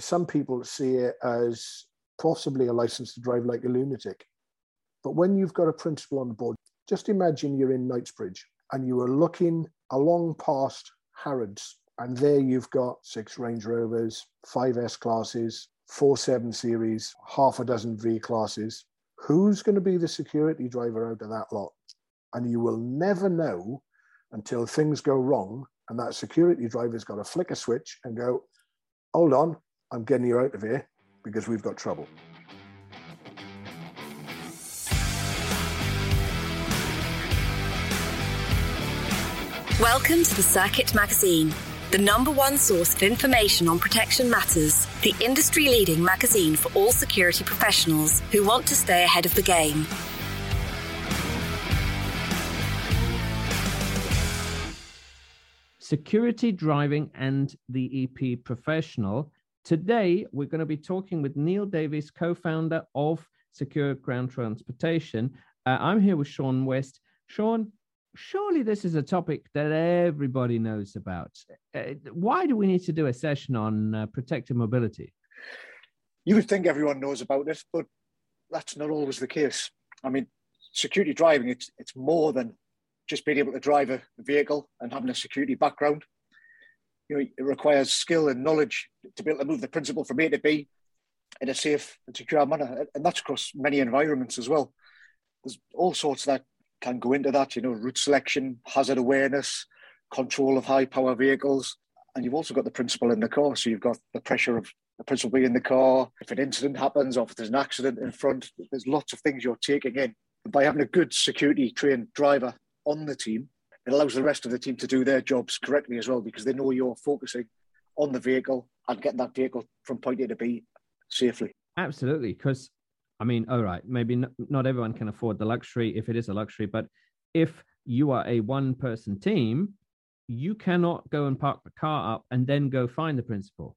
some people see it as possibly a license to drive like a lunatic. But when you've got a principal on the board, just imagine you're in Knightsbridge and you are looking along past Harrods, and there you've got 6 Range Rovers, 5 S-classes, 4 7 Series, half a dozen V-classes. Who's going to be the security driver out of that lot? And you will never know until things go wrong and that security driver's got to flick a switch and go, hold on, I'm getting you out of here because we've got trouble. Welcome to the Circuit Magazine, the #1 source of information on protection matters, the industry-leading magazine for all security professionals who want to stay ahead of the game. Security driving and the EP professional. Today, we're going to be talking with Neil Davies, co-founder of Secure Ground Transportation. I'm here with Sean West. Sean, surely this is a topic that everybody knows about. Why do we need to do a session on protective mobility? You would think everyone knows about this, but that's not always the case. I mean, security driving, it's more than just being able to drive a vehicle and having a security background. You know, it requires skill and knowledge to be able to move the principle from A to B in a safe and secure manner. And that's across many environments as well. There's all sorts that can go into that, you know, route selection, hazard awareness, control of high power vehicles. And you've also got the principle in the car. So you've got the pressure of the principle being in the car. If an incident happens or if there's an accident in front, there's lots of things you're taking in. But by having a good security trained driver on the team, it allows the rest of the team to do their jobs correctly as well, because they know you're focusing on the vehicle and getting that vehicle from point A to B safely. Absolutely, because, I mean, all right, maybe not everyone can afford the luxury, if it is a luxury, but if you are a one-person team, you cannot go and park the car up and then go find the principal.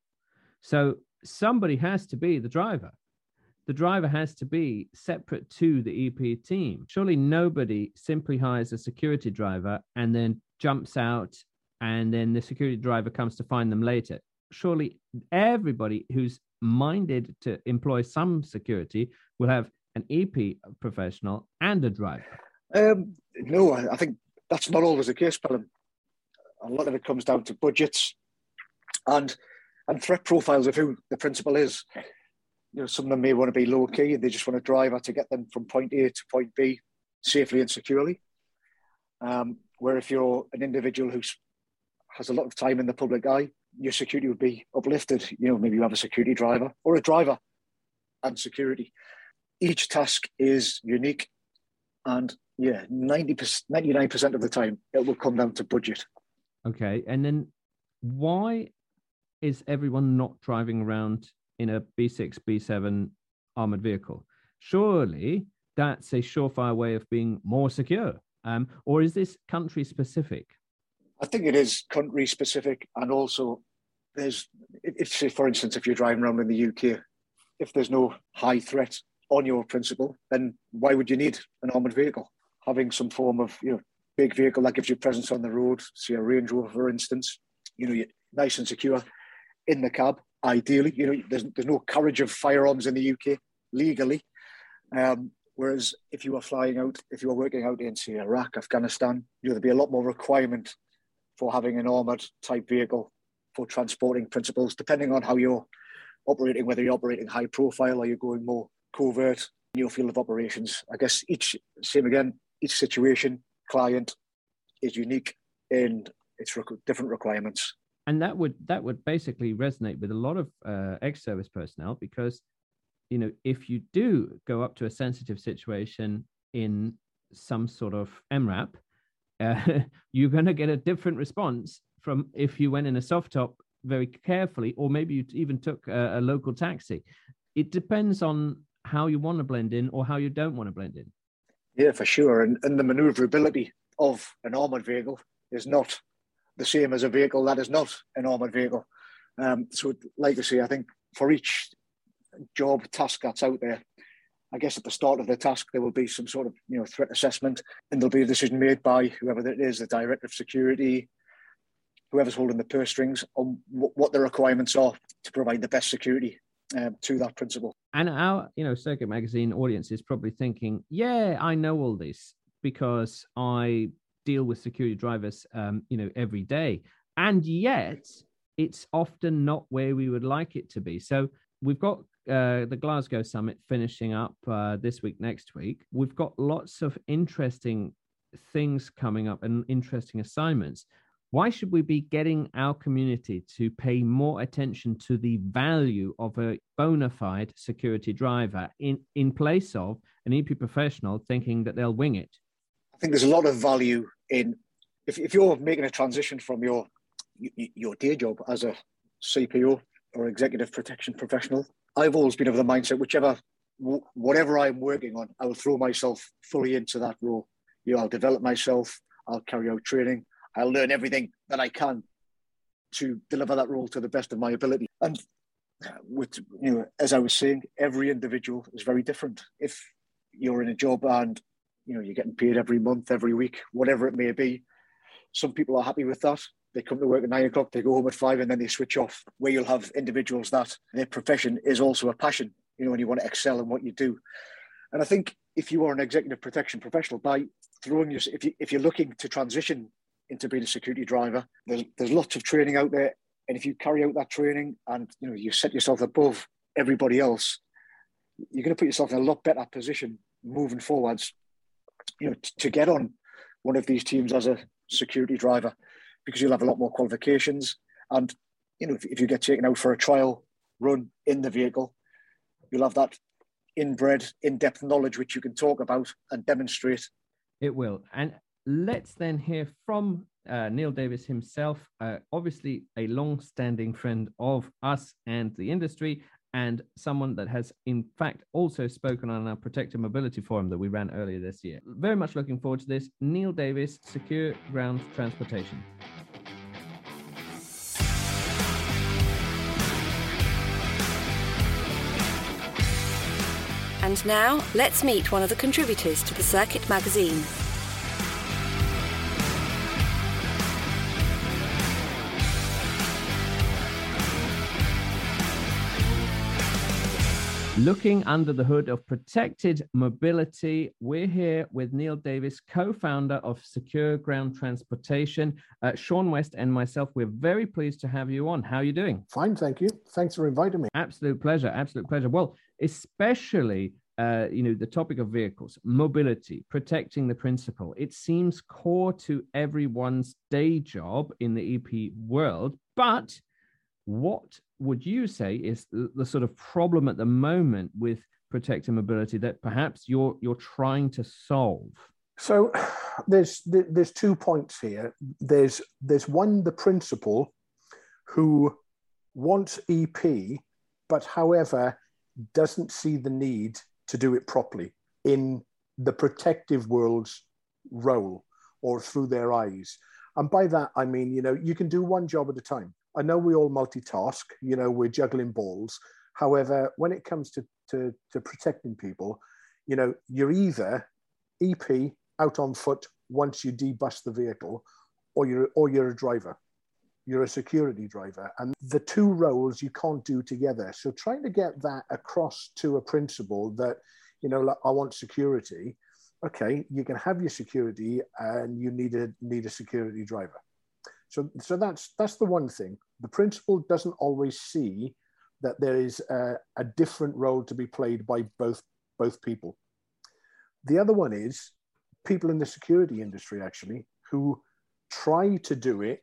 So somebody has to be the driver. The driver has to be separate to the EP team. Surely nobody simply hires a security driver and then jumps out and then the security driver comes to find them later. Surely everybody who's minded to employ some security will have an EP professional and a driver. No, I think that's not always the case, Pelham. A lot of it comes down to budgets and threat profiles of who the principal is. You know, some of them may want to be low key and they just want a driver to get them from point A to point B safely and securely. Where if you're an individual who has a lot of time in the public eye, your security would be uplifted. You know, maybe you have a security driver or a driver and security. Each task is unique. And yeah, 99% of the time, it will come down to budget. Okay. And then why is everyone not driving around in a B6, B7 armored vehicle? Surely that's a surefire way of being more secure. Or is this country specific? I think it is country specific. And also there's, if you're driving around in the UK, if there's no high threat on your principal, then why would you need an armored vehicle? Having some form of, you know, big vehicle that gives you presence on the road, say a Range Rover, for instance, you know, you're nice and secure in the cab. Ideally, you know, there's no carriage of firearms in the UK legally. Whereas if you were flying out, if you were working out in, say, Iraq, Afghanistan, you know, there'd be a lot more requirement for having an armoured type vehicle for transporting principals, depending on how you're operating, whether you're operating high profile or you're going more covert in your field of operations. I guess each situation, client is unique in its different requirements. And that would basically resonate with a lot of ex-service personnel, because, you know, if you do go up to a sensitive situation in some sort of MRAP, you're going to get a different response from if you went in a soft top very carefully, or maybe you even took a local taxi. It depends on how you want to blend in or how you don't want to blend in. Yeah, for sure. And the maneuverability of an armoured vehicle is not the same as a vehicle that is not an armoured vehicle. So like I say, I think for each job task that's out there, I guess at the start of the task, there will be some sort of, you know, threat assessment, and there'll be a decision made by whoever that is, the director of security, whoever's holding the purse strings on what the requirements are to provide the best security to that principle. And our, you know, Circuit Magazine audience is probably thinking, yeah, I know all this because I deal with security drivers, you know, every day. And yet it's often not where we would like it to be. So we've got the Glasgow Summit finishing up this week, next week. We've got lots of interesting things coming up and interesting assignments. Why should we be getting our community to pay more attention to the value of a bona fide security driver in place of an EP professional thinking that they'll wing it? I think there's a lot of value in, if you're making a transition from your day job as a CPO or executive protection professional, I've always been of the mindset, whatever I'm working on, I will throw myself fully into that role. You know, I'll develop myself, I'll carry out training, I'll learn everything that I can to deliver that role to the best of my ability. And with, you know, as I was saying, every individual is very different. If you're in a job and, you know, you're getting paid every month, every week, whatever it may be, some people are happy with that. They come to work at 9 o'clock, they go home at 5, and then they switch off. Where you'll have individuals that their profession is also a passion, you know, and you want to excel in what you do. And I think if you are an executive protection professional, by throwing yourself, if you're looking to transition into being a security driver, there's lots of training out there. And if you carry out that training and, you know, you set yourself above everybody else, you're going to put yourself in a lot better position moving forwards, you know, to get on one of these teams as a security driver, because you'll have a lot more qualifications. And, you know, if you get taken out for a trial run in the vehicle, you'll have that inbred, in-depth knowledge which you can talk about and demonstrate. It will. And let's then hear from Neil Davies himself, obviously a long-standing friend of us and the industry, and someone that has, in fact, also spoken on our Protective Mobility Forum that we ran earlier this year. Very much looking forward to this. Neil Davies, Secure Ground Transportation. And now, let's meet one of the contributors to the Circuit Magazine. Looking under the hood of protected mobility, we're here with Neil Davies, co-founder of Secure Ground Transportation. Sean West and myself, we're very pleased to have you on. How are you doing? Fine, thank you. Thanks for inviting me. Absolute pleasure, absolute pleasure. Well, especially, you know, the topic of vehicles, mobility, protecting the principle. It seems core to everyone's day job in the EP world, but what would you say is the sort of problem at the moment with protective mobility that perhaps you're trying to solve? So there's 2 points here. There's one, the principal who wants EP, but however, doesn't see the need to do it properly in the protective world's role or through their eyes. And by that, I mean, you know, you can do one job at a time. I know we all multitask, you know, we're juggling balls. However, when it comes to protecting people, you know, you're either EP out on foot once you debust the vehicle, or you're a driver, you're a security driver. And the two roles you can't do together. So trying to get that across to a principal that, you know, like, I want security. Okay, you can have your security and you need a security driver. So that's the one thing. The principal doesn't always see that there is a different role to be played by both people. The other one is people in the security industry, actually, who try to do it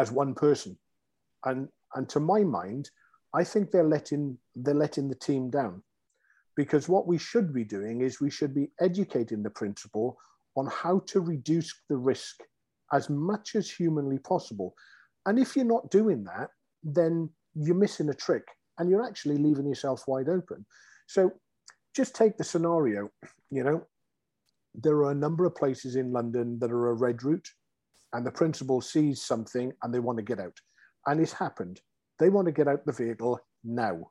as one person. And to my mind, I think they're letting the team down, because what we should be doing is we should be educating the principal on how to reduce the risk as much as humanly possible. And if you're not doing that, then you're missing a trick and you're actually leaving yourself wide open. So just take the scenario, you know, there are a number of places in London that are a red route, and the principal sees something and they want to get out. And it's happened. They want to get out the vehicle now.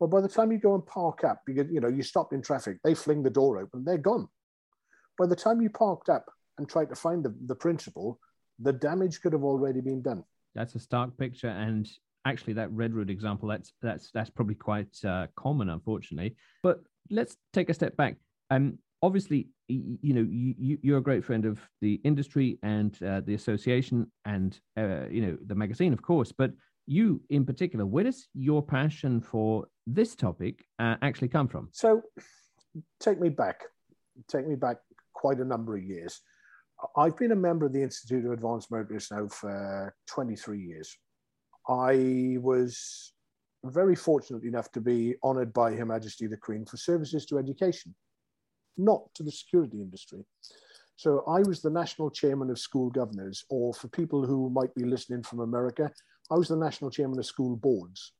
Well, by the time you go and park up, because, you know, you stopped in traffic, they fling the door open, they're gone. By the time you parked up and try to find the principal, the damage could have already been done. That's a stark picture. And actually, that Redwood example, that's probably quite common, unfortunately. But let's take a step back. Obviously, you know, you're a great friend of the industry and the association and, you know, the magazine, of course. But you in particular, where does your passion for this topic actually come from? So take me back quite a number of years. I've been a member of the Institute of Advanced Motorists now for 23 years. I was very fortunate enough to be honoured by Her Majesty the Queen for services to education, not to the security industry. So I was the national chairman of school governors, or for people who might be listening from America, I was the national chairman of school boards.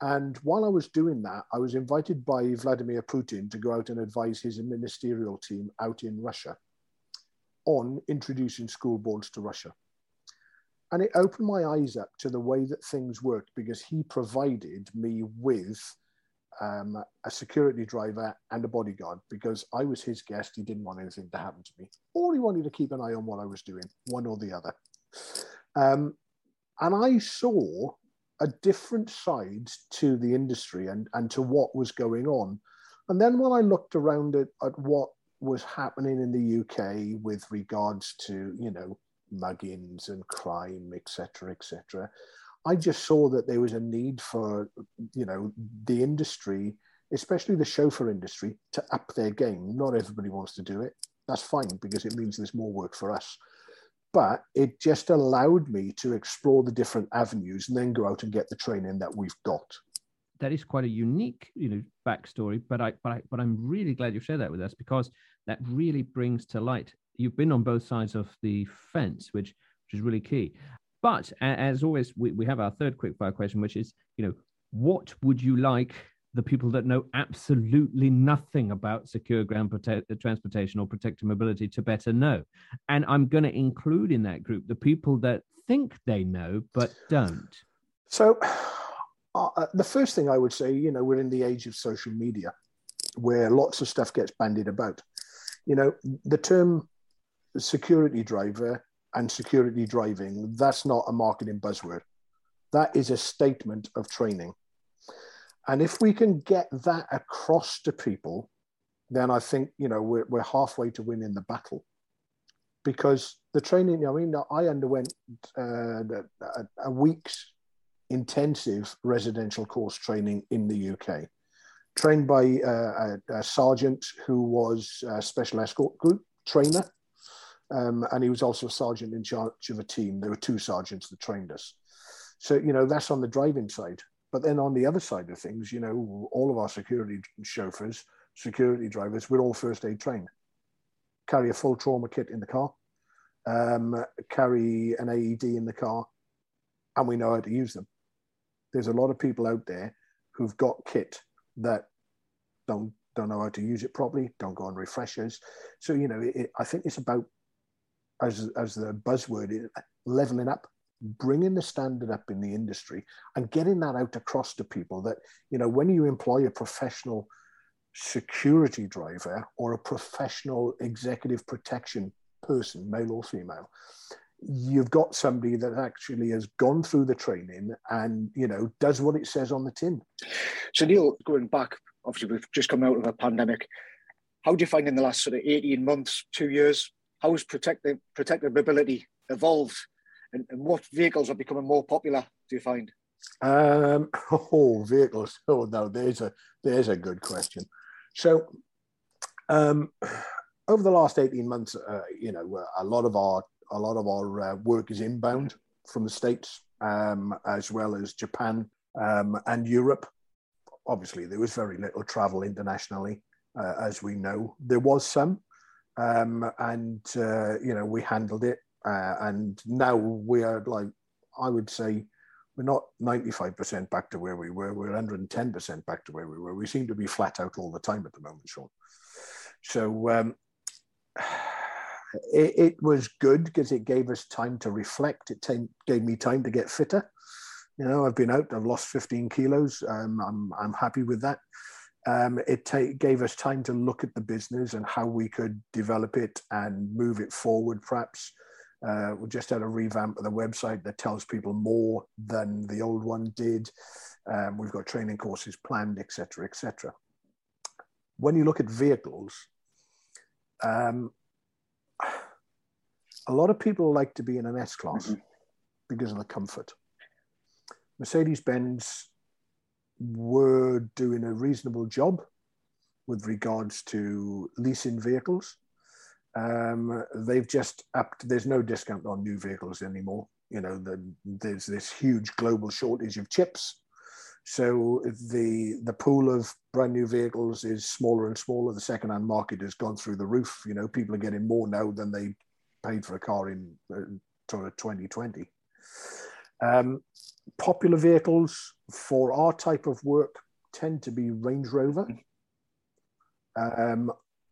And while I was doing that, I was invited by Vladimir Putin to go out and advise his ministerial team out in Russia on introducing school boards to Russia. And it opened my eyes up to the way that things worked, because he provided me with a security driver and a bodyguard, because I was his guest. He didn't want anything to happen to me, or he wanted to keep an eye on what I was doing, one or the other. And I saw a different side to the industry and to what was going on. And then when I looked around at what was happening in the UK with regards to, you know, muggings and crime, etc., I just saw that there was a need for, you know, the industry, especially the chauffeur industry, to up their game. Not everybody wants to do it. That's fine, because it means there's more work for us. But it just allowed me to explore the different avenues and then go out and get the training that we've got. That is quite a unique, you know, backstory, but I'm really glad you shared that with us, because that really brings to light. You've been on both sides of the fence, which is really key. But as always, we have our third quickfire question, which is, you know, what would you like the people that know absolutely nothing about secure ground transportation or protective mobility to better know? And I'm going to include in that group the people that think they know but don't. So the first thing I would say, you know, we're in the age of social media where lots of stuff gets bandied about. You know, the term security driver and security driving, that's not a marketing buzzword. That is a statement of training. And if we can get that across to people, then I think, you know, we're halfway to winning the battle. Because the training, I mean, I underwent a week's intensive residential course training in the UK. Trained by a sergeant who was a special escort group trainer. And he was also a sergeant in charge of a team. There were two sergeants that trained us. So, you know, that's on the driving side. But then on the other side of things, you know, all of our security chauffeurs, security drivers, we're all first aid trained. Carry a full trauma kit in the car, carry an AED in the car, and we know how to use them. There's a lot of people out there who've got kit that don't know how to use it properly, don't go on refreshers. So, you know, I think it's about, as the buzzword is, leveling up, bringing the standard up in the industry and getting that out across to people that, you know, when you employ a professional security driver or a professional executive protection person, male or female, you've got somebody that actually has gone through the training and, you know, does what it says on the tin. So Neil, going back, obviously we've just come out of a pandemic. How do you find in the last sort of 18 months, 2 years, how has protective mobility evolved, and what vehicles are becoming more popular, do you find? Vehicles. Oh, no, there's a good question. So over the last 18 months, you know, a lot of our work is inbound from the States, as well as Japan and Europe. Obviously, there was very little travel internationally, as we know. There was some, you know, we handled it. And now we are, like, I would say, we're not 95% back to where we were. We're 110% back to where we were. We seem to be flat out all the time at the moment, Sean. So it was good because it gave us time to reflect. It gave me time to get fitter. You know, I've been out, I've lost 15 kilos. I'm happy with that. It gave us time to look at the business and how we could develop it and move it forward, perhaps. We just had a revamp of the website that tells people more than the old one did. We've got training courses planned, et cetera, et cetera. When you look at vehicles, a lot of people like to be in an S-Class because of the comfort. Mercedes-Benz were doing a reasonable job with regards to leasing vehicles. They've just upped, there's no discount on new vehicles anymore. You know, there's this huge global shortage of chips. So the pool of brand new vehicles is smaller and smaller. The second-hand market has gone through the roof. You know, people are getting more now than they paid for a car in sort of 2020. Popular vehicles for our type of work tend to be Range Rover,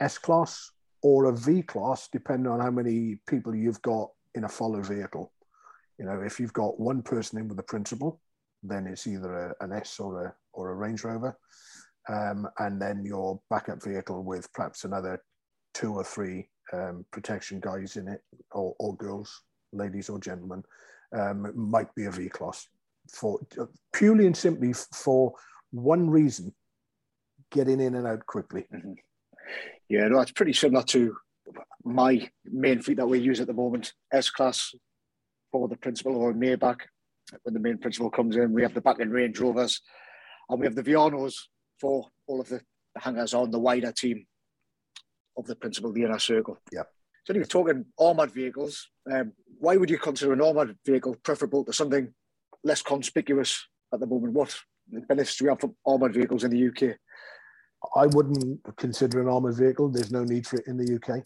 S-Class, or a V-Class, depending on how many people you've got in a follow vehicle. You know, if you've got one person in with the principal, then it's either an S or a Range Rover, and then your backup vehicle with perhaps another 2 or 3 protection guys in it, or girls, ladies or gentlemen. It might be a V-Class, for purely and simply for one reason: getting in and out quickly. Mm-hmm. Yeah, no, it's pretty similar to my main fleet that we use at the moment. S-Class for the principal, or Maybach. When the main principal comes in, we have the back-end Range Rovers, and we have the Vianos for all of the hangers on, the wider team of the principal, the inner circle. Yeah. So anyway, talking armoured vehicles, why would you consider an armoured vehicle preferable to something less conspicuous at the moment? What benefits do we have from armoured vehicles in the UK? I wouldn't consider an armoured vehicle. There's no need for it in the UK.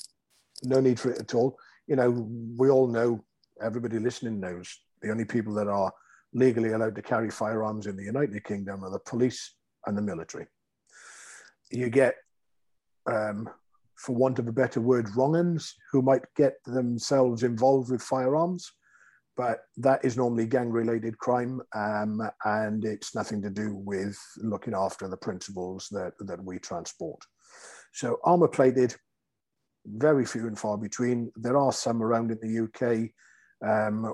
No need for it at all. You know, we all know, everybody listening knows, the only people that are legally allowed to carry firearms in the United Kingdom are the police and the military. You get, for want of a better word, wrong-uns who might get themselves involved with firearms, but that is normally gang-related crime, and it's nothing to do with looking after the principals that we transport. So armour-plated, very few and far between. There are some around in the UK.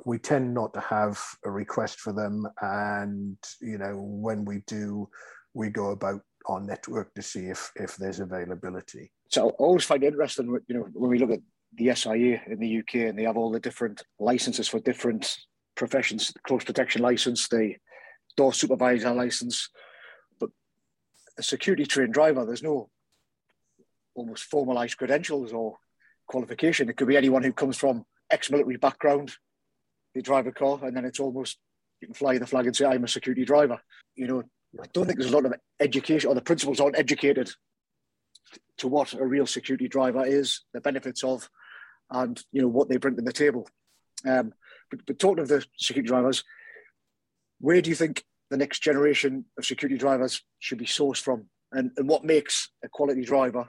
We tend not to have a request for them, and you know, when we do, we go about our network to see if there's availability. So I always find it interesting, you know, when we look at the SIA in the UK, and they have all the different licenses for different professions: the close protection license, the door supervisor license. But a security trained driver, there's no almost formalised credentials or qualification. It could be anyone who comes from ex-military background. They drive a car, and then it's almost, you can fly the flag and say, I'm a security driver. You know, I don't think there's a lot of education, or the principals aren't educated to what a real security driver is, the benefits of, and, you know, what they bring to the table. But talking of the security drivers, where do you think the next generation of security drivers should be sourced from? And what makes a quality driver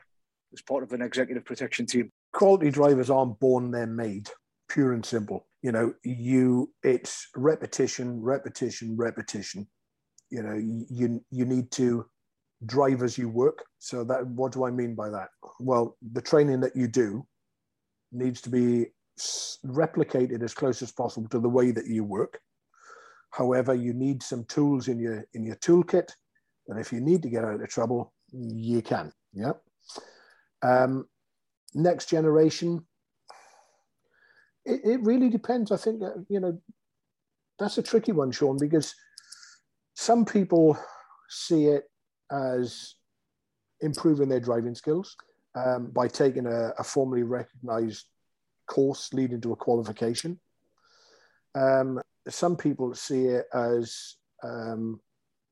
as part of an executive protection team? Quality drivers aren't born, they're made. Pure and simple. You know, it's repetition, repetition, repetition. You know, you need to drive as you work. So that, what do I mean by that? Well, the training that you do needs to be replicated as close as possible to the way that you work. However, you need some tools in your toolkit that if you need to get out of trouble, you can. Yeah. Next generation. It really depends. I think, you know, that's a tricky one, Sean, because some people see it as improving their driving skills by taking a formally recognized course leading to a qualification. Some people see it as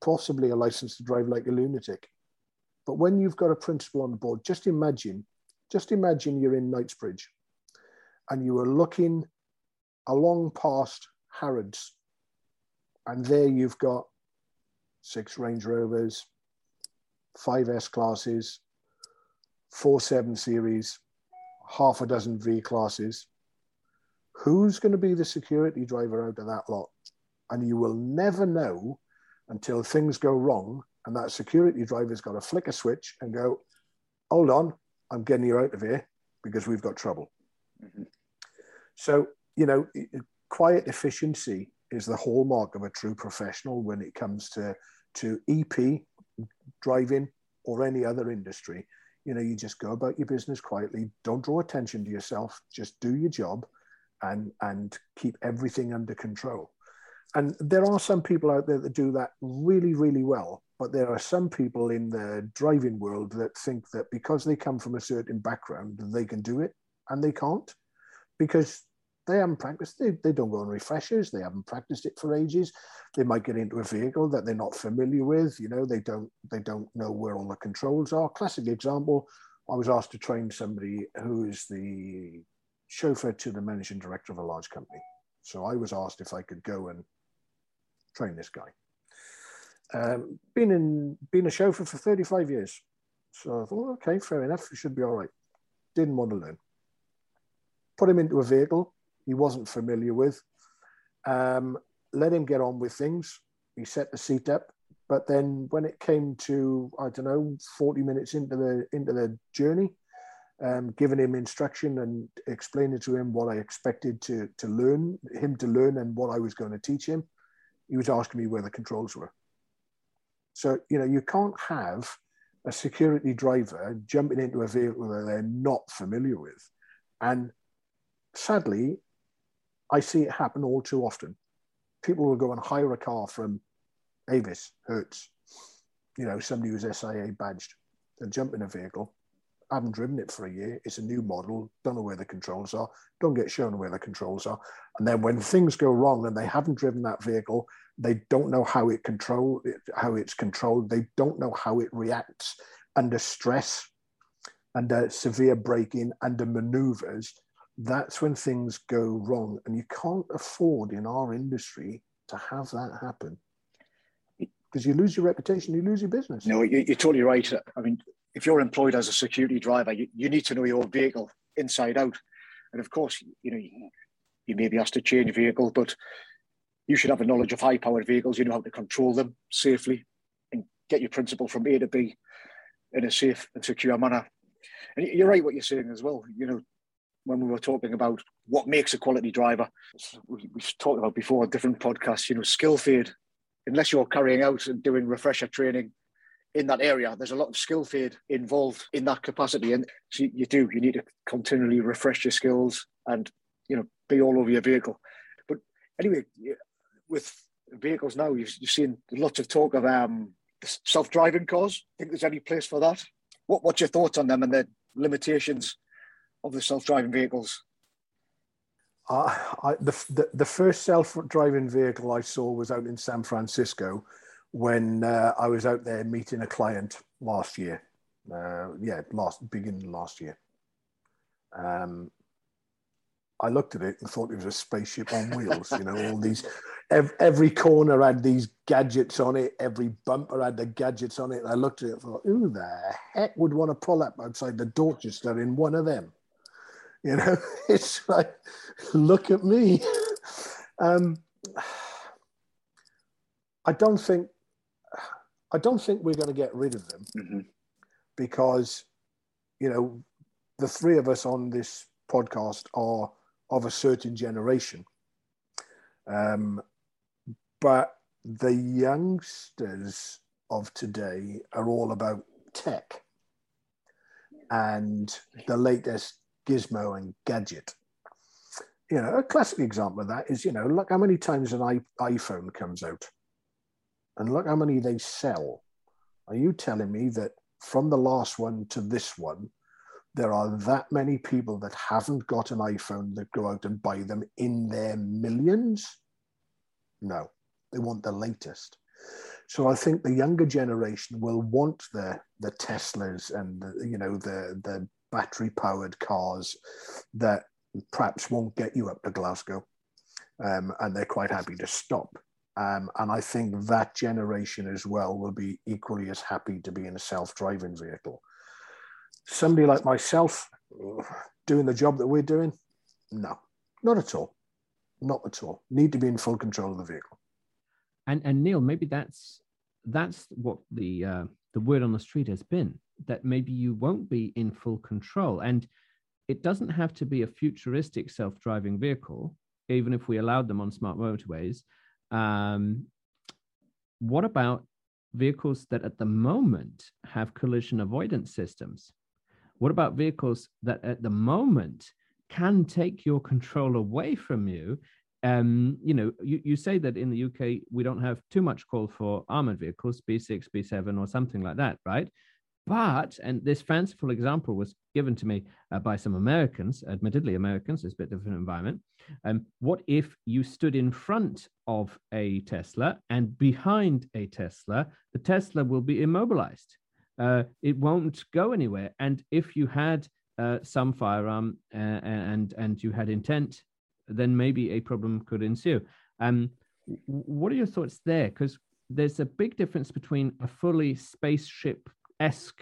possibly a license to drive like a lunatic. But when you've got a principal on the board, just imagine you're in Knightsbridge and you are looking along past Harrods, and there you've got 6 Range Rovers, 5 S-Classes, 4 7 Series, half a dozen V-Classes. Who's going to be the security driver out of that lot? And you will never know until things go wrong and that security driver's got to flick a switch and go, hold on, I'm getting you out of here because we've got trouble. Mm-hmm. So you know, quiet efficiency is the hallmark of a true professional when it comes to EP, driving, or any other industry. You know, you just go about your business quietly. Don't draw attention to yourself. Just do your job and keep everything under control. And there are some people out there that do that really, really well. But there are some people in the driving world that think that because they come from a certain background, they can do it, and they can't, because they haven't practiced. They don't go on refreshers. They haven't practiced it for ages. They might get into a vehicle that they're not familiar with. You know, they don't know where all the controls are. Classic example, I was asked to train somebody who is the chauffeur to the managing director of a large company. So I was asked if I could go and train this guy. Been a chauffeur for 35 years. So I thought, okay, fair enough. It should be all right. Didn't want to learn. Put him into a vehicle he wasn't familiar with. Let him get on with things. He set the seat up. But then when it came to, 40 minutes into the journey, giving him instruction and explaining to him what I expected him to learn and what I was going to teach him, he was asking me where the controls were. So, you know, you can't have a security driver jumping into a vehicle that they're not familiar with. And sadly, I see it happen all too often. People will go and hire a car from Avis, Hertz, you know, somebody who's SIA badged. They'll jump in a vehicle, haven't driven it for a year, it's a new model, don't know where the controls are, don't get shown where the controls are. And then when things go wrong and they haven't driven that vehicle, they don't know how it's controlled. They don't know how it reacts under stress, under severe braking, under maneuvers. That's when things go wrong. And you can't afford in our industry to have that happen, because you lose your reputation, you lose your business. No, you're totally right. I mean, if you're employed as a security driver, you need to know your vehicle inside out. And of course, you know, you may be asked to change vehicle, but you should have a knowledge of high-powered vehicles. You know how to control them safely and get your principal from A to B in a safe and secure manner. And you're right what you're saying as well. You know, when we were talking about what makes a quality driver, we've talked about before different podcasts, you know, skill fade. Unless you're carrying out and doing refresher training in that area, there's a lot of skill fade involved in that capacity. And so you need to continually refresh your skills and, you know, be all over your vehicle. But anyway, with vehicles now, you've seen lots of talk of self-driving cars. I think there's any place for that. What's your thoughts on them and the limitations of the self-driving vehicles? The first self-driving vehicle I saw was out in San Francisco when I was out there meeting a client last year. Beginning last year. I looked at it and thought it was a spaceship on wheels. You know, all these, every corner had these gadgets on it. Every bumper had the gadgets on it. And I looked at it and thought, who the heck would want to pull up outside the Dorchester in one of them? You know, it's like, look at me. I don't think we're going to get rid of them, mm-hmm. because, you know, the three of us on this podcast are of a certain generation, but the youngsters of today are all about tech and the latest gizmo and gadget. You know, a classic example of that is, you know, look how many times an iPhone comes out and look how many they sell. Are you telling me that from the last one to this one, there are that many people that haven't got an iPhone that go out and buy them in their millions? No, they want the latest. So I think the younger generation will want the Teslas and the battery powered cars that perhaps won't get you up to Glasgow, and they're quite happy to stop. And I think that generation as well will be equally as happy to be in a self-driving vehicle. Somebody like myself doing the job that we're doing? No, not at all. Not at all. Need to be in full control of the vehicle. And Neil, maybe that's what the word on the street has been, that maybe you won't be in full control. And it doesn't have to be a futuristic self-driving vehicle. even if we allowed them on smart motorways, what about vehicles that at the moment have collision avoidance systems? What about vehicles that at the moment can take your control away from you? You know, you say that in the UK, we don't have too much call for armored vehicles, B6, B7 or something like that, right? But, and this fanciful example was given to me by some Americans, admittedly Americans, it's a bit different environment. What if you stood in front of a Tesla and behind a Tesla? The Tesla will be immobilized. It won't go anywhere. And if you had some firearm and you had intent, then maybe a problem could ensue. What are your thoughts there? Because there's a big difference between a fully spaceship-esque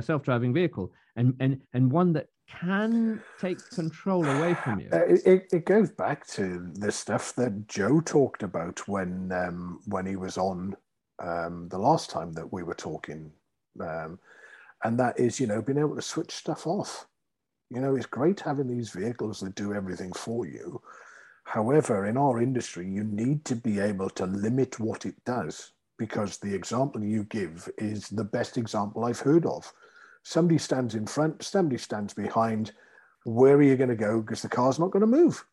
self-driving vehicle and one that can take control away from you. It goes back to the stuff that Joe talked about when he was on the last time that we were talking, and that is, you know, being able to switch stuff off. You know, it's great having these vehicles that do everything for you. However, in our industry, you need to be able to limit what it does, because the example you give is the best example I've heard of. Somebody stands in front, somebody stands behind. Where are you going to go? Because the car's not going to move.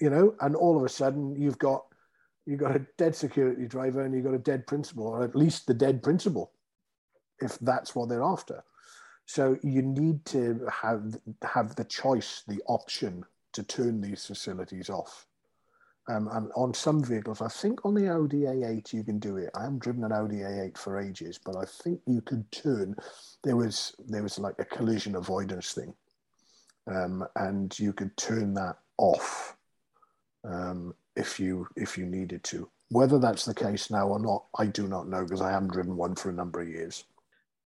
You know, and all of a sudden you've got a dead security driver and you've got a dead principal, or at least the dead principal, if that's what they're after. So you need to have the choice, the option to turn these facilities off. And on some vehicles, I think on the Audi A8, you can do it. I haven't driven an Audi A8 for ages, but I think you could turn. There was like a collision avoidance thing, and you could turn that off if you needed to. Whether that's the case now or not, I do not know, because I haven't driven one for a number of years.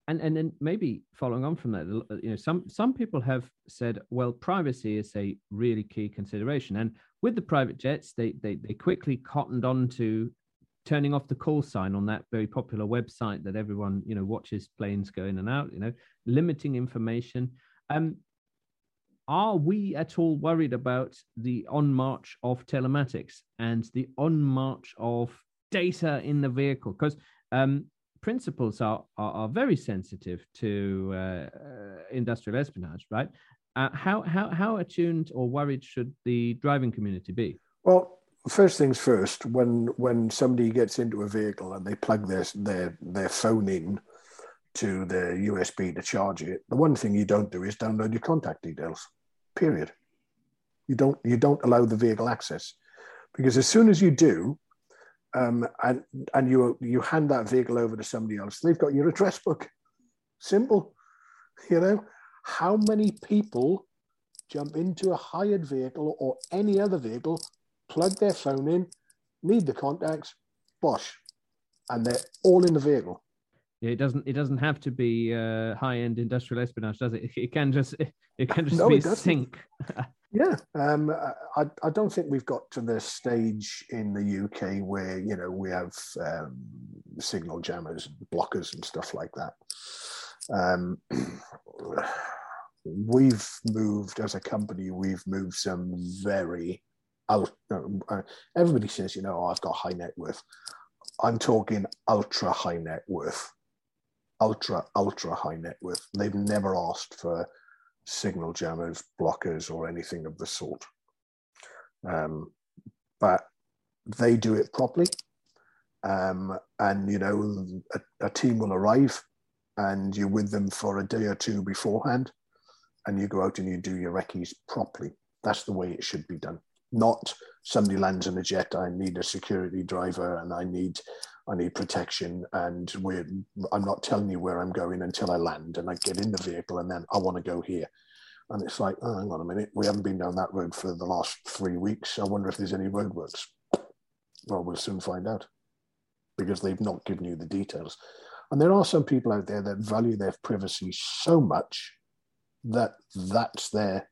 And then maybe following on from that, you know, some people have said, well, privacy is a really key consideration. And with the private jets, they quickly cottoned on to turning off the call sign on that very popular website that everyone, you know, watches planes go in and out, you know, limiting information. Are we at all worried about the on-march of telematics and the on-march of data in the vehicle? Because principals are very sensitive to industrial espionage, right? How attuned or worried should the driving community be? Well, first things first, when somebody gets into a vehicle and they plug their phone in to their USB to charge it, the one thing you don't do is download your contact details, period. You don't allow the vehicle access, because as soon as you do, and you hand that vehicle over to somebody else, they've got your address book. Simple. You know, how many people jump into a hired vehicle or any other vehicle, plug their phone in, need the contacts, bosh, and they're all in the vehicle. Yeah, it doesn't have to be high-end industrial espionage, does it? It can just be sync. Yeah, I don't think we've got to the stage in the UK where, you know, we have signal jammers and blockers and stuff like that. We've moved as a company some very out. Everybody says, you know, oh, I've got high net worth. I'm talking ultra high net worth, ultra high net worth. They've never asked for signal jammers, blockers, or anything of the sort. But they do it properly. And, you know, a team will arrive and you're with them for a day or two beforehand, and you go out and you do your recce's properly. That's the way it should be done. Not somebody lands in a jet, I need a security driver and I need protection, and I'm not telling you where I'm going until I land and I get in the vehicle, and then I want to go here. And it's like, oh, hang on a minute, we haven't been down that road for the last 3 weeks. I wonder if there's any roadworks. Well, we'll soon find out, because they've not given you the details. And there are some people out there that value their privacy so much that that's their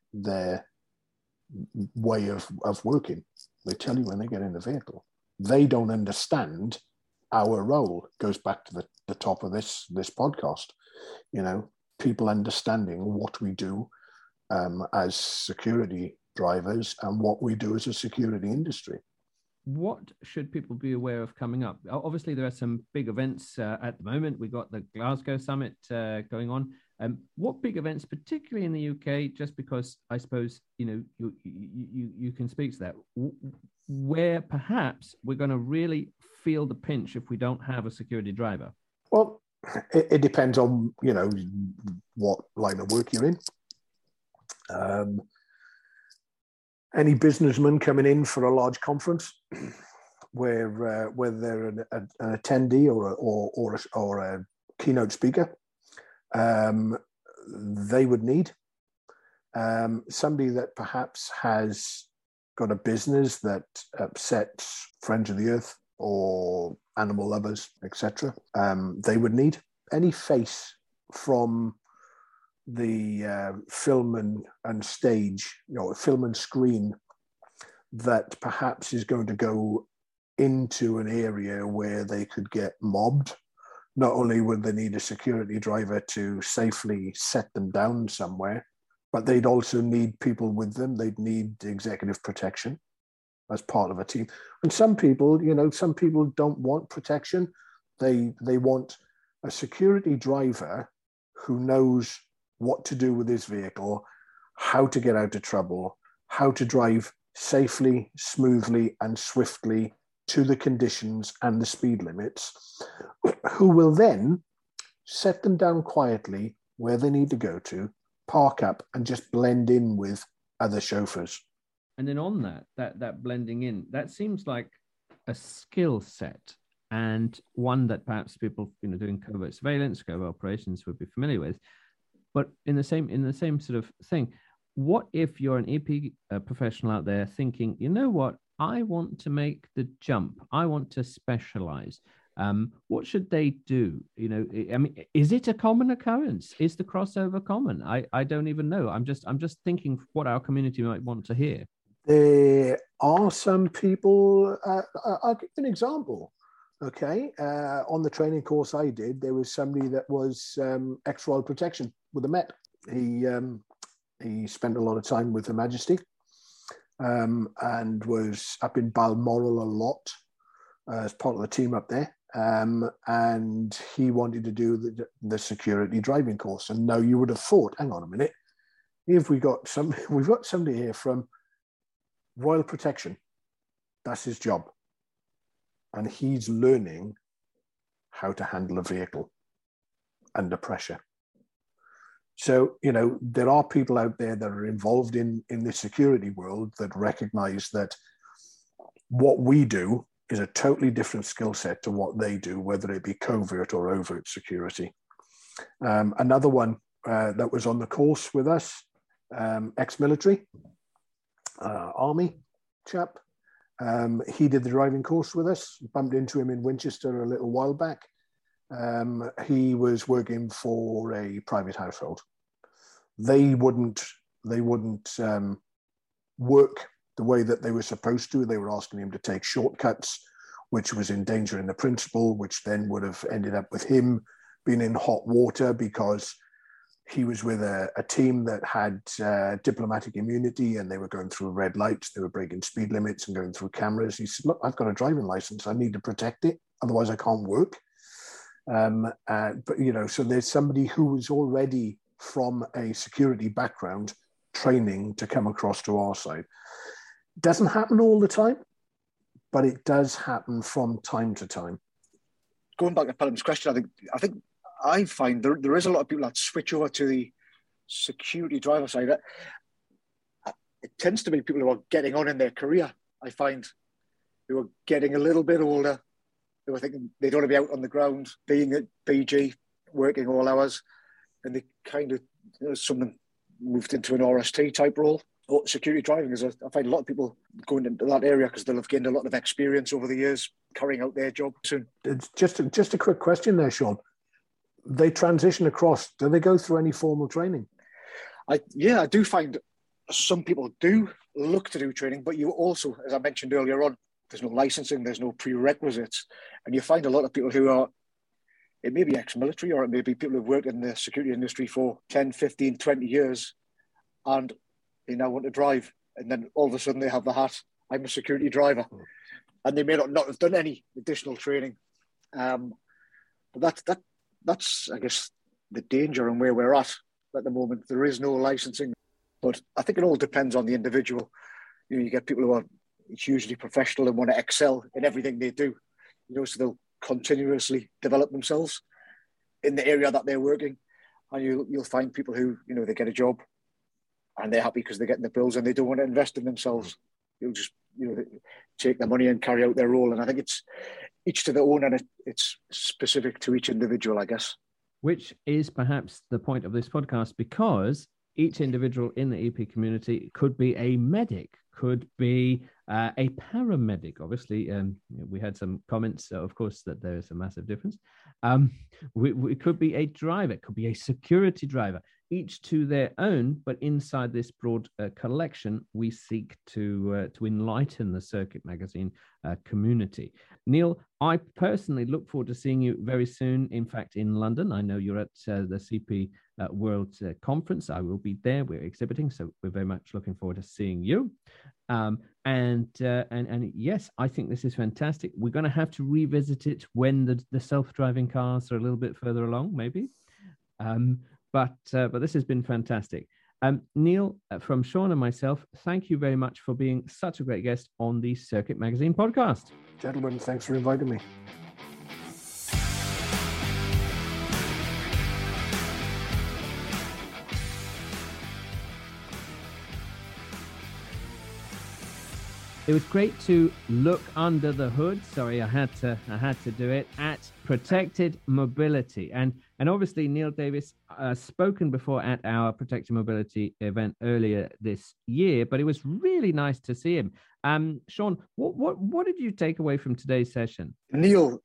way of working. They tell you when they get in the vehicle. They don't understand our role. It goes back to the top of this podcast. You know, people understanding what we do as security drivers and what we do as a security industry. What should people be aware of coming up? Obviously, there are some big events at the moment. We've got the Glasgow Summit going on. What big events, particularly in the UK, just because I suppose, you know, you can speak to that, where perhaps we're going to really feel the pinch if we don't have a security driver? Well, it depends on, you know, what line of work you're in. Any businessman coming in for a large conference, where they're an attendee or a keynote speaker, they would need somebody that perhaps has got a business that upsets friends of the earth or animal lovers, etc. They would need any face from the film and stage, you know, film and screen, that perhaps is going to go into an area where they could get mobbed. Not only would they need a security driver to safely set them down somewhere, but they'd also need people with them. They'd need executive protection as part of a team. And some people, you know, some people don't want protection. They want a security driver who knows what to do with his vehicle, how to get out of trouble, how to drive safely, smoothly, and swiftly to the conditions and the speed limits, who will then set them down quietly where they need to go to, park up, and just blend in with other chauffeurs. And then on that blending in, that seems like a skill set, and one that perhaps people, you know, doing covert surveillance, covert operations would be familiar with. But in the same sort of thing, what if you're an EP professional out there thinking, you know what, I want to make the jump, I want to specialize. What should they do? You know, I mean, is it a common occurrence? Is the crossover common? I don't even know. I'm just thinking what our community might want to hear. There are some people. I'll give an example. Okay, on the training course I did, there was somebody that was ex-Royal Protection with the Met. He spent a lot of time with Her Majesty and was up in Balmoral a lot as part of the team up there. And he wanted to do the security driving course. And now you would have thought, hang on a minute, we've got somebody here from Royal Protection. That's his job. And he's learning how to handle a vehicle under pressure. So, you know, there are people out there that are involved in the security world that recognize that what we do is a totally different skill set to what they do, whether it be covert or overt security. Another one that was on the course with us, ex-military, army chap. He did the driving course with us, bumped into him in Winchester a little while back. He was working for a private household. They wouldn't work the way that they were supposed to. They were asking him to take shortcuts, which was endangering the principal, which then would have ended up with him being in hot water because he was with a team that had diplomatic immunity, and they were going through red lights. They were breaking speed limits and going through cameras. He said, look, I've got a driving license. I need to protect it. Otherwise I can't work. But, you know, so there's somebody who was already from a security background training to come across to our side. Doesn't happen all the time, but it does happen from time to time. Going back to Padam's question, I think I find there is a lot of people that switch over to the security driver side. It tends to be people who are getting on in their career, I find, who are getting a little bit older. They were thinking they don't want to be out on the ground, being at BG, working all hours, and they kind of, you know, someone moved into an RST type role. Or security driving is, I find a lot of people going into that area because they'll have gained a lot of experience over the years carrying out their job soon. Just a quick question there, Sean. They transition across. Do they go through any formal training? I do find some people do look to do training, but you also, as I mentioned earlier on, there's no licensing, there's no prerequisites. And you find a lot of people who are, it may be ex-military, or it may be people who've worked in the security industry for 10, 15, 20 years, and they now want to drive. and then all of a sudden they have the hat, I'm a security driver, and they may not have done any additional training. But that's, I guess, the danger and where we're at the moment. There is no licensing, but I think it all depends on the individual. You know, you get people who are hugely professional and want to excel in everything they do, you know, so they'll continuously develop themselves in the area that they're working. And you'll find people who, you know, they get a job and they're happy because they're getting the bills and they don't want to invest in themselves. You'll just, you know, take the money and carry out their role. And I think it's each to their own, and it's specific to each individual, I guess. Which is perhaps the point of this podcast, because each individual in the EP community could be a medic, could be a paramedic. Obviously, we had some comments, so of course, that there is a massive difference. We could be a driver, could be a security driver, each to their own. But inside this broad collection, we seek to enlighten the Circuit Magazine community. Neil, I personally look forward to seeing you very soon. In fact, in London, I know you're at the CP World Conference. I will be there. We're exhibiting, so we're very much looking forward to seeing you. And yes, I think this is fantastic. We're going to have to revisit it when the self-driving cars are a little bit further along, maybe. But this has been fantastic. Neil, from Sean and myself, thank you very much for being such a great guest on the Circuit Magazine podcast. Gentlemen, thanks for inviting me. It was great to look under the hood. Sorry, I had to do it at Protected Mobility. And obviously, Neil Davies spoken before at our Protected Mobility event earlier this year, but it was really nice to see him. Sean, what did you take away from today's session? Neil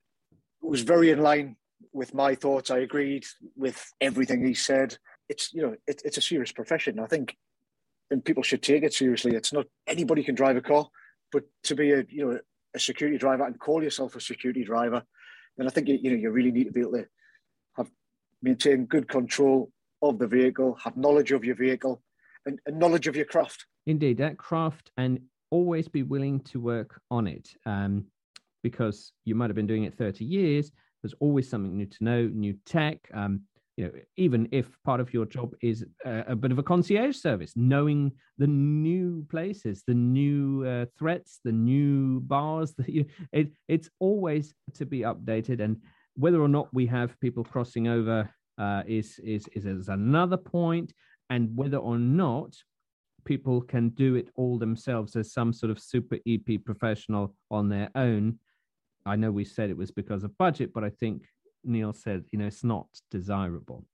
was very in line with my thoughts. I agreed with everything he said. It's, you know, it's a serious profession, I think, and people should take it seriously. It's not anybody can drive a car. But to be a security driver and call yourself a security driver, then I think you really need to be able to maintain good control of the vehicle, have knowledge of your vehicle, and knowledge of your craft. Indeed, that craft, and always be willing to work on it, because you might have been doing it 30 years. There's always something new to know, new tech. Even if part of your job is a bit of a concierge service, knowing the new places, the new threats, the new bars, it's always to be updated. And whether or not we have people crossing over is another point, and whether or not people can do it all themselves as some sort of super EP professional on their own. I know we said it was because of budget, but I think Neil said, it's not desirable.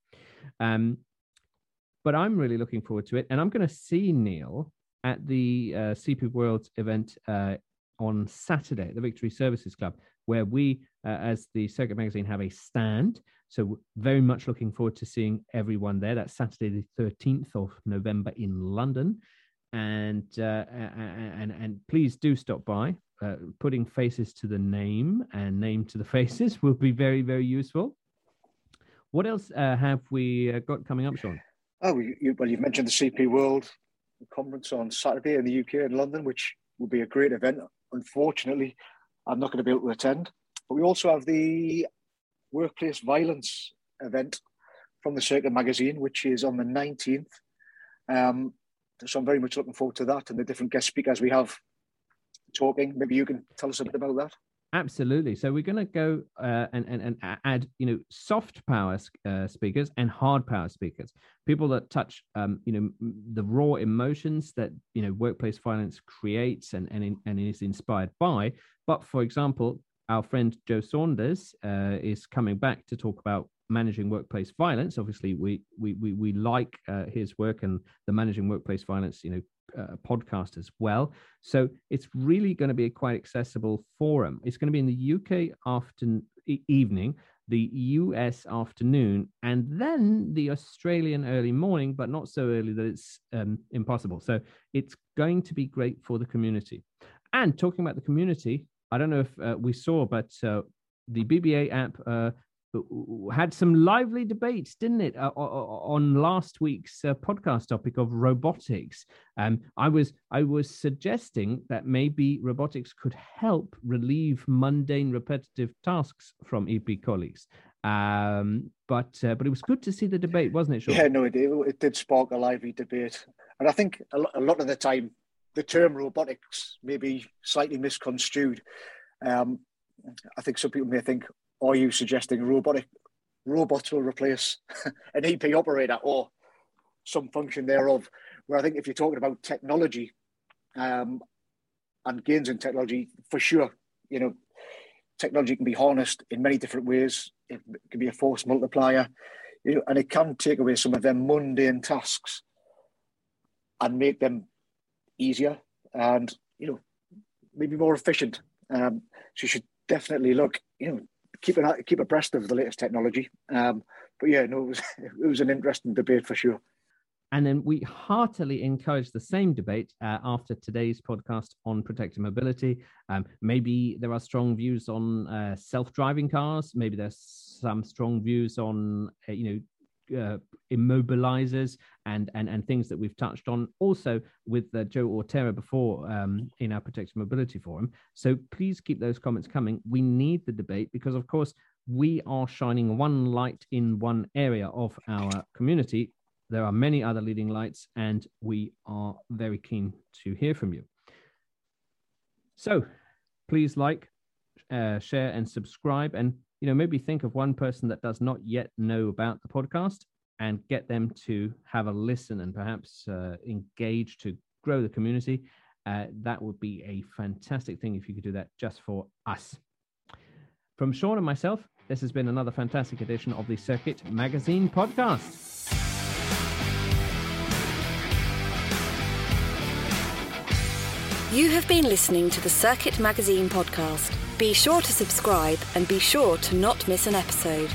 But I'm really looking forward to it. And I'm going to see Neil at the CP World event on Saturday at the Victory Services Club, where we, as the Circuit Magazine, have a stand. So very much looking forward to seeing everyone there. That's Saturday, the 13th of November in London. And please do stop by. Putting faces to the name and name to the faces will be very, very useful. What else have we got coming up, Sean? Oh, you've mentioned the CP World Conference on Saturday in the UK in London, which will be a great event. Unfortunately, I'm not going to be able to attend. But we also have the Workplace Violence event from the Circuit Magazine, which is on the 19th. So I'm very much looking forward to that and the different guest speakers we have talking. Maybe you can tell us a bit about that. Absolutely. So we're going to go and add soft power speakers and hard power speakers, people that touch the raw emotions that workplace violence creates and is inspired by. But for example, our friend Joe Saunders is coming back to talk about managing workplace violence. Obviously, we like his work and the managing workplace violence podcast as well. So it's really going to be a quite accessible forum. It's going to be in the UK evening, the US afternoon, and then the Australian early morning, but not so early that it's impossible. So it's going to be great for the community. And talking about the community, I don't know if we saw, but the BBA app had some lively debates, didn't it, on last week's podcast topic of robotics. I was suggesting that maybe robotics could help relieve mundane, repetitive tasks from EP colleagues. But it was good to see the debate, wasn't it, Sean? Yeah, no, it did spark a lively debate. And I think a lot of the time, the term robotics may be slightly misconstrued. I think some people may think, are you suggesting robots will replace an EP operator or some function thereof? Where I think if you're talking about technology and gains in technology, for sure, you know, technology can be harnessed in many different ways. It can be a force multiplier, you know, and it can take away some of their mundane tasks and make them easier and, you know, maybe more efficient. So you should definitely look, you know, keep abreast of the latest technology. But yeah, no, it was an interesting debate for sure. And then we heartily encourage the same debate after today's podcast on protective mobility. Maybe there are strong views on self-driving cars. Maybe there's some strong views on, immobilizers and things that we've touched on also with Joe Ortega before in our Protective Mobility Forum. So please keep those comments coming. We need the debate because, of course, we are shining one light in one area of our community. There are many other leading lights, and we are very keen to hear from you. So please like, share, and subscribe, and maybe think of one person that does not yet know about the podcast and get them to have a listen and perhaps engage to grow the community. That would be a fantastic thing if you could do that just for us. From Sean and myself, this has been another fantastic edition of the Circuit Magazine podcast. You have been listening to the Circuit Magazine podcast. Be sure to subscribe and be sure to not miss an episode.